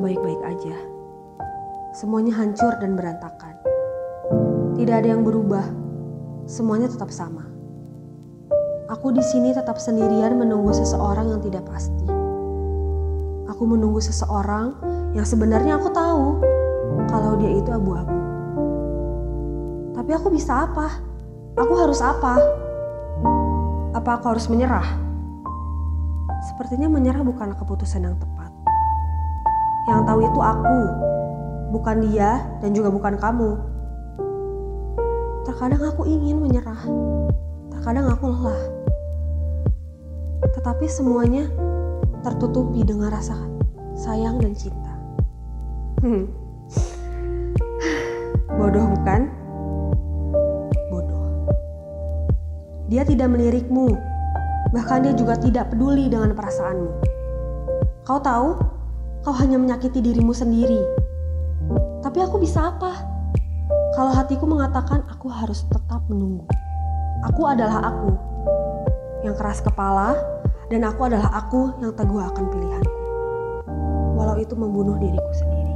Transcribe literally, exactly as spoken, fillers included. belum baik-baik aja. Semuanya hancur dan berantakan. Tidak ada yang berubah. Semuanya tetap sama. Aku di sini tetap sendirian menunggu seseorang yang tidak pasti. Aku menunggu seseorang yang sebenarnya aku tahu kalau dia itu abu-abu. Tapi aku bisa apa? Aku harus apa? Apa aku harus menyerah? Sepertinya menyerah bukanlah keputusan yang tepat. Yang tahu itu aku, bukan dia dan juga bukan kamu. Terkadang aku ingin menyerah, terkadang aku lelah. Tetapi semuanya tertutupi dengan rasa sayang dan cinta. Hmm. Bodoh bukan? Bodoh. Dia tidak melirikmu, bahkan dia juga tidak peduli dengan perasaanmu. Kau tahu, kau hanya menyakiti dirimu sendiri. Tapi aku bisa apa? Kalau hatiku mengatakan aku harus tetap menunggu. Aku adalah aku yang keras kepala, dan aku adalah aku yang teguh akan pilihanku. Walau itu membunuh diriku sendiri.